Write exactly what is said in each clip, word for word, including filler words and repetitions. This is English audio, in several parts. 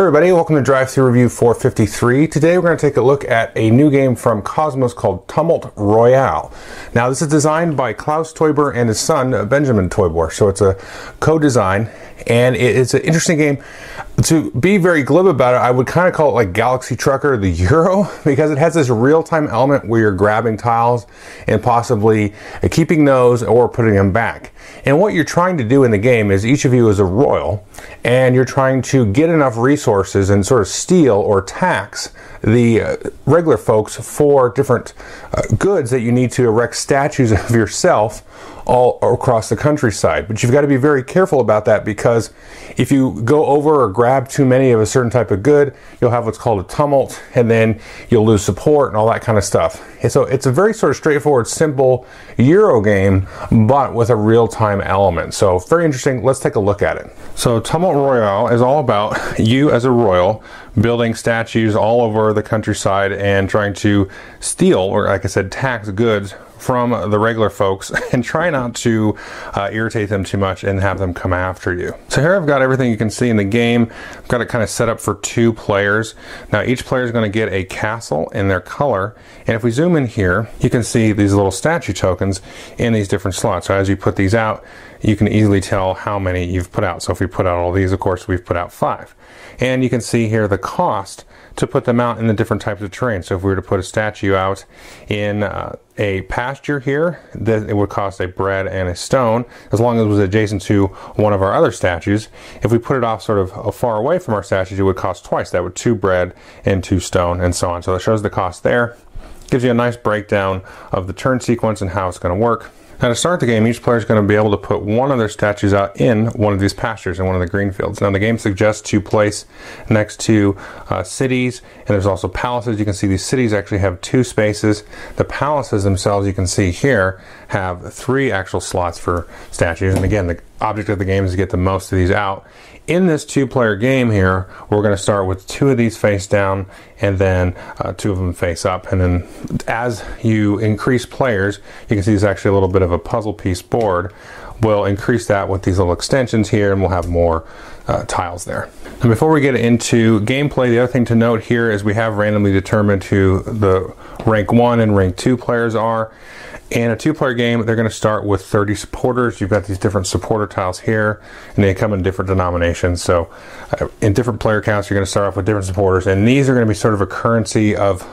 Hey everybody, welcome to Drive-Thru Review four fifty-three. Today we're going to take a look at a new game from Cosmos called Tumult Royale. Now this is designed by Klaus Teuber and his son, Benjamin Teuber. So it's a co-design and it's an interesting game. To be very glib about it, I would kind of call it like Galaxy Trucker, the Euro, because it has this real-time element where you're grabbing tiles and possibly keeping those or putting them back. And what you're trying to do in the game is each of you is a royal, and you're trying to get enough resources and sort of steal or tax the uh, regular folks for different uh, goods that you need to erect statues of yourself all across the countryside. But you've got to be very careful about that, because if you go over or grab too many of a certain type of good, you'll have what's called a tumult, and then you'll lose support and all that kind of stuff. And so it's a very sort of straightforward, simple Euro game, but with a real-time element. So very interesting. Let's take a look at it. So Tumult Royale is all about you as a royal building statues all over the countryside and trying to steal, or like I said, tax goods from the regular folks, and try not to uh, irritate them too much and have them come after you. So here I've got everything you can see in the game. I've got it kind of set up for two players. Now each player is going to get a castle in their color, and if we zoom in here, you can see these little statue tokens in these different slots. So as you put these out, you can easily tell how many you've put out. So if we put out all these, of course we've put out five. And you can see here the cost to put them out in the different types of terrain. So if we were to put a statue out in uh, a pasture here, then it would cost a bread and a stone, as long as it was adjacent to one of our other statues. If we put it off sort of far away from our statues, it would cost twice. That would two bread and two stone and so on. So that shows the cost there. Gives you a nice breakdown of the turn sequence and how it's going to work. Now to start the game, each player is going to be able to put one of their statues out in one of these pastures, in one of the green fields. Now the game suggests you place next to uh, cities, and there's also palaces. You can see these cities actually have two spaces. The palaces themselves, you can see here, have three actual slots for statues. And again, the object of the game is to get the most of these out. In this two-player game here, we're going to start with two of these face down, and then uh, two of them face up. And then as you increase players, you can see there's actually a little bit of a puzzle piece board. We'll increase that with these little extensions here, and we'll have more uh, tiles there. And before we get into gameplay, the other thing to note here is we have randomly determined who the rank one and rank two players are. In a two-player game, they're going to start with thirty supporters. You've got these different supporter tiles here, and they come in different denominations. So uh, in different player counts, you're going to start off with different supporters, and these are going to be sort of a currency of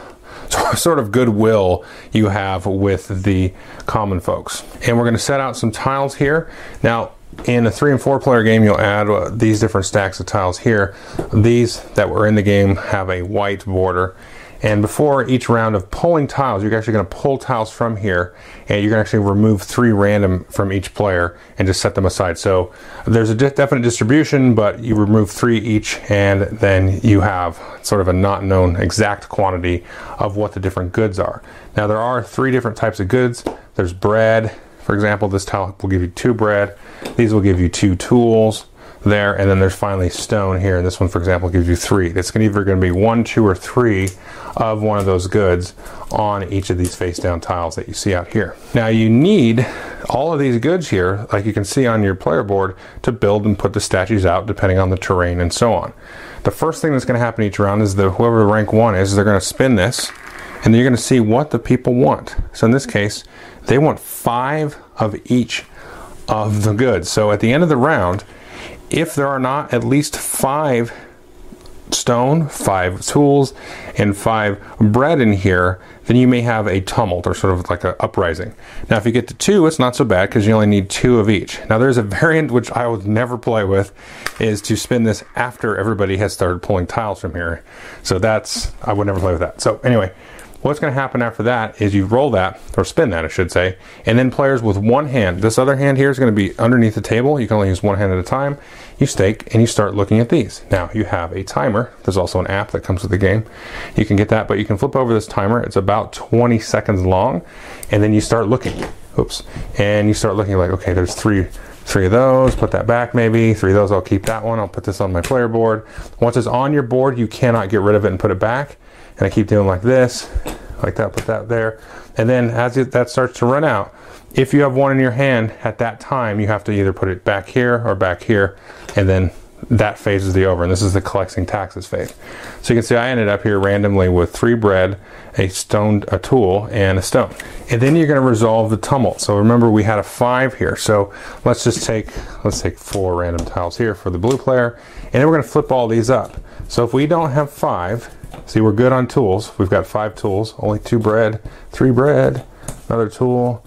sort of goodwill you have with the common folks. And we're going to set out some tiles here. Now, in a three and four player game, you'll add uh, these different stacks of tiles here. These that were in the game have a white border. And before each round of pulling tiles, you're actually going to pull tiles from here, and you're going to actually remove three random from each player and just set them aside. So there's a definite distribution, but you remove three each, and then you have sort of a not known exact quantity of what the different goods are. Now there are three different types of goods. There's bread, for example. This tile will give you two bread. These will give you two tools there, and then there's finally stone here, and this one, for example, gives you three. That's either going to be one, two, or three of one of those goods on each of these face down tiles that you see out here. Now you need all of these goods here, like you can see on your player board, to build and put the statues out depending on the terrain and so on. The first thing that's going to happen each round is that whoever rank one is, they're going to spin this, and you're going to see what the people want. So in this case, they want five of each of the goods. So at the end of the round, if there are not at least five stone, five tools, and five bread in here, then you may have a tumult, or sort of like an uprising. Now if you get to two, it's not so bad, because you only need two of each. Now there's a variant which I would never play with, is to spin this after everybody has started pulling tiles from here. So that's, I would never play with that. So anyway, what's going to happen after that is you roll that, or spin that I should say, and then players with one hand, this other hand here is going to be underneath the table, you can only use one hand at a time, you stake and you start looking at these. Now you have a timer, there's also an app that comes with the game, you can get that, but you can flip over this timer, it's about twenty seconds long, and then you start looking, oops, and you start looking like, okay, there's three three of those, put that back maybe, three of those, I'll keep that one, I'll put this on my player board. Once it's on your board, you cannot get rid of it and put it back, and I keep doing like this, like that, put that there, and then as that starts to run out, if you have one in your hand at that time, you have to either put it back here or back here, and then that phase is the over, and this is the collecting taxes phase. So you can see I ended up here randomly with three bread, a stone, a tool, and a stone. And then you're going to resolve the tumult. So remember we had a five here. So let's just take, let's take four random tiles here for the blue player, and then we're going to flip all these up. So if we don't have five, see we're good on tools. We've got five tools, only two bread, three bread, another tool.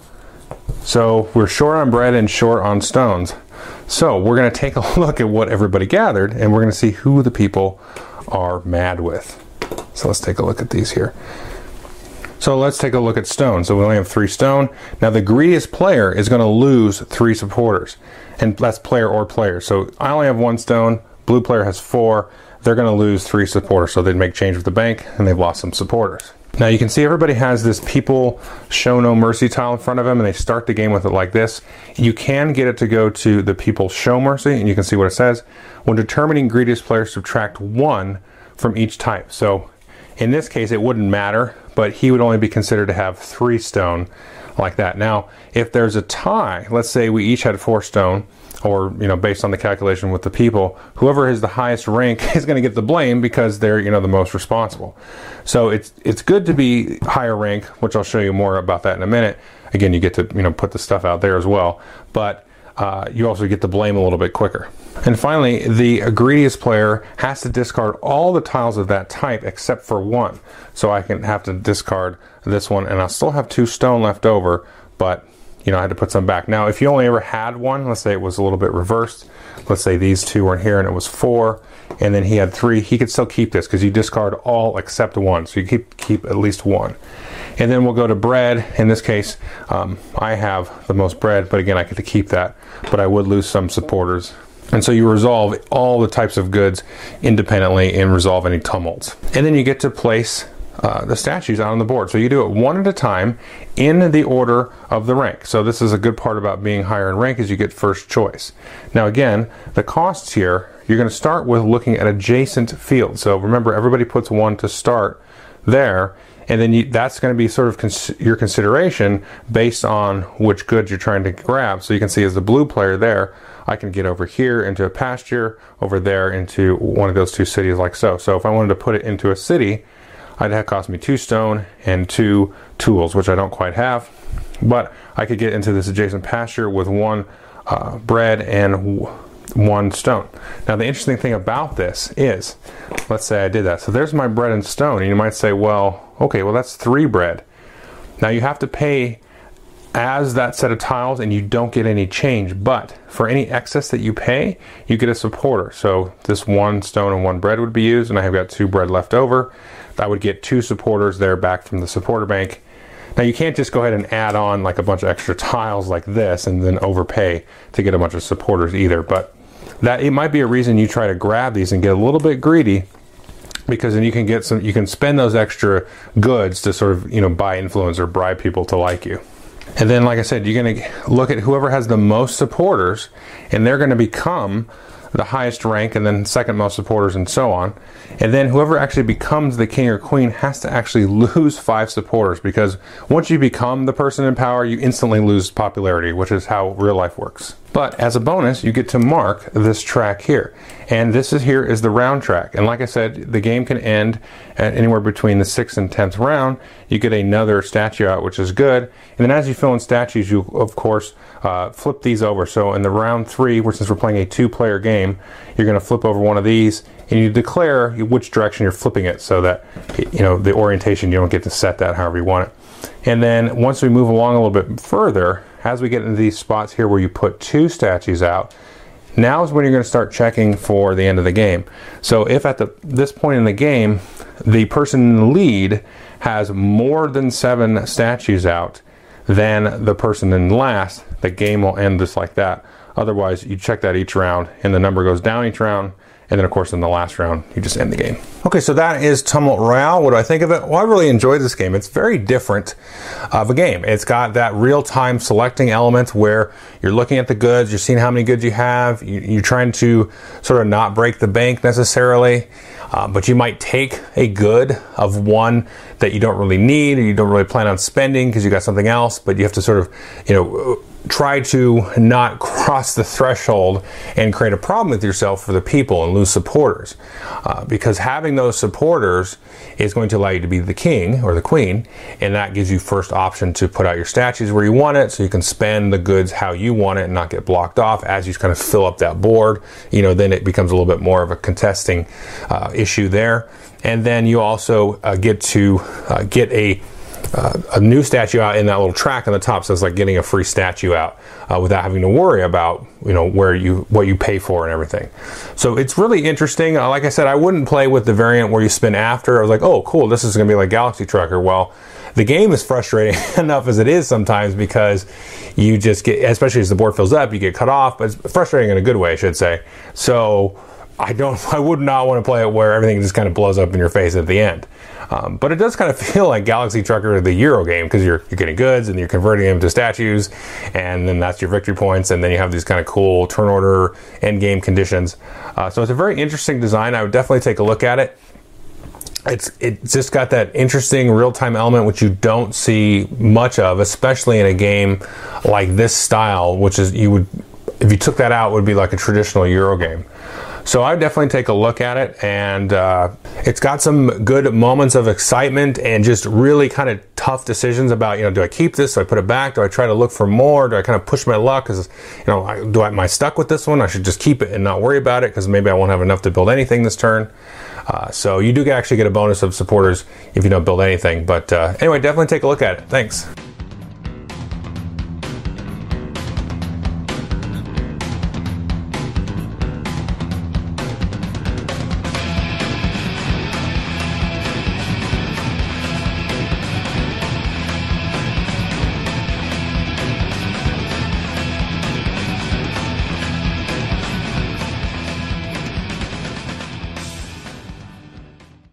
So we're short on bread and short on stones. So we're going to take a look at what everybody gathered, and we're going to see who the people are mad with. So let's take a look at these here. So let's take a look at stone. So we only have three stone. Now the greediest player is going to lose three supporters, and that's player or player. So I only have one stone, blue player has four, they're going to lose three supporters. So they'd make change with the bank, and they've lost some supporters. Now you can see everybody has this people show no mercy tile in front of them, and they start the game with it like this. You can get it to go to the people show mercy, and you can see what it says. When determining greediest player, subtract one from each type. So in this case it wouldn't matter, but he would only be considered to have three stone like that. Now if there's a tie, let's say we each had four stone, or you know, based on the calculation with the people, whoever has the highest rank is going to get the blame because they're, you know, the most responsible. So it's it's good to be higher rank, which I'll show you more about that in a minute. Again, you get to, you know, put the stuff out there as well, but uh, you also get the blame a little bit quicker. And finally, the greediest player has to discard all the tiles of that type except for one. So I can have to discard this one, and I'll still have two stone left over, but you know, I had to put some back. Now, if you only ever had one, let's say it was a little bit reversed. Let's say these two were in here and it was four, and then he had three. He could still keep this because you discard all except one. So you keep, keep at least one. And then we'll go to bread. In this case, um, I have the most bread, but again, I get to keep that. But I would lose some supporters. And so you resolve all the types of goods independently and resolve any tumults. And then you get to place Uh, the statues out on the board. So you do it one at a time in the order of the rank. So this is a good part about being higher in rank, is you get first choice. Now again, the costs here, you're going to start with looking at adjacent fields. So remember, everybody puts one to start there, and then you, that's going to be sort of cons your consideration based on which goods you're trying to grab. So you can see as the blue player there, I can get over here into a pasture, over there into one of those two cities like so. So if I wanted to put it into a city, I'd have cost me two stone and two tools, which I don't quite have, but I could get into this adjacent pasture with one uh, bread and one stone. Now the interesting thing about this is, let's say I did that. So there's my bread and stone, and you might say, well, okay, well that's three bread. Now you have to pay as that set of tiles, and you don't get any change, but for any excess that you pay, you get a supporter. So this one stone and one bread would be used, and I have got two bread left over. I would get two supporters there back from the supporter bank. Now you can't just go ahead and add on like a bunch of extra tiles like this and then overpay to get a bunch of supporters either, but that it might be a reason you try to grab these and get a little bit greedy, because then you can get some, you can spend those extra goods to sort of, you know, buy influence or bribe people to like you. And then, like I said, you're going to look at whoever has the most supporters, and they're going to become the highest rank, and then second most supporters, and so on. And then whoever actually becomes the king or queen has to actually lose five supporters, because once you become the person in power, you instantly lose popularity, which is how real life works. But as a bonus, you get to mark this track here. And this is here is the round track. And like I said, the game can end at anywhere between the sixth and tenth round. You get another statue out, which is good. And then as you fill in statues, you, of course, uh, flip these over. So in the round three, which since we're playing a two-player game, you're going to flip over one of these, and you declare which direction you're flipping it so that, you know, the orientation, you don't get to set that however you want it. And then once we move along a little bit further, as we get into these spots here where you put two statues out, now is when you're going to start checking for the end of the game. So if at the, this point in the game, the person in the lead has more than seven statues out than the person in last, the game will end just like that. Otherwise, you check that each round, and the number goes down each round. And then, of course, in the last round, you just end the game. Okay, so that is Tumult Royale. What do I think of it? Well, I really enjoyed this game. It's very different of a game. It's got that real-time selecting element where you're looking at the goods, you're seeing how many goods you have, you're trying to sort of not break the bank necessarily, uh, but you might take a good of one that you don't really need, or you don't really plan on spending because you got something else, but you have to sort of, you know, try to not cross the threshold and create a problem with yourself for the people and lose supporters. Uh, because having those supporters is going to allow you to be the king or the queen, and that gives you first option to put out your statues where you want it, so you can spend the goods how you want it and not get blocked off. As you kind of fill up that board, you know, then it becomes a little bit more of a contesting uh, issue there. And then you also uh, get to uh, get a Uh, a new statue out in that little track on the top, so it's like getting a free statue out uh, without having to worry about, you know, where you what you pay for and everything. So it's really interesting. Uh, like I said, I wouldn't play with the variant where you spin after. I was like, oh, cool, this is going to be like Galaxy Trucker. Well, the game is frustrating enough as it is sometimes, because you just get, especially as the board fills up, you get cut off. But it's frustrating in a good way, I should say. So I don't, I would not want to play it where everything just kind of blows up in your face at the end. Um, but it does kind of feel like Galaxy Trucker, the Euro game, because you're, you're getting goods and you're converting them to statues, and then that's your victory points, and then you have these kind of cool turn order end game conditions. Uh, so it's a very interesting design. I would definitely take a look at it. It's it's just got that interesting real-time element, which you don't see much of, especially in a game like this style, which is, you would, if you took that out, it would be like a traditional Euro game. So I would definitely take a look at it, and uh, it's got some good moments of excitement and just really kind of tough decisions about, you know, do I keep this? Do I put it back? Do I try to look for more? Do I kind of push my luck? Because, you know, I, do I, am I stuck with this one? I should just keep it and not worry about it, because maybe I won't have enough to build anything this turn. Uh, so you do actually get a bonus of supporters if you don't build anything. But uh, anyway, definitely take a look at it. Thanks.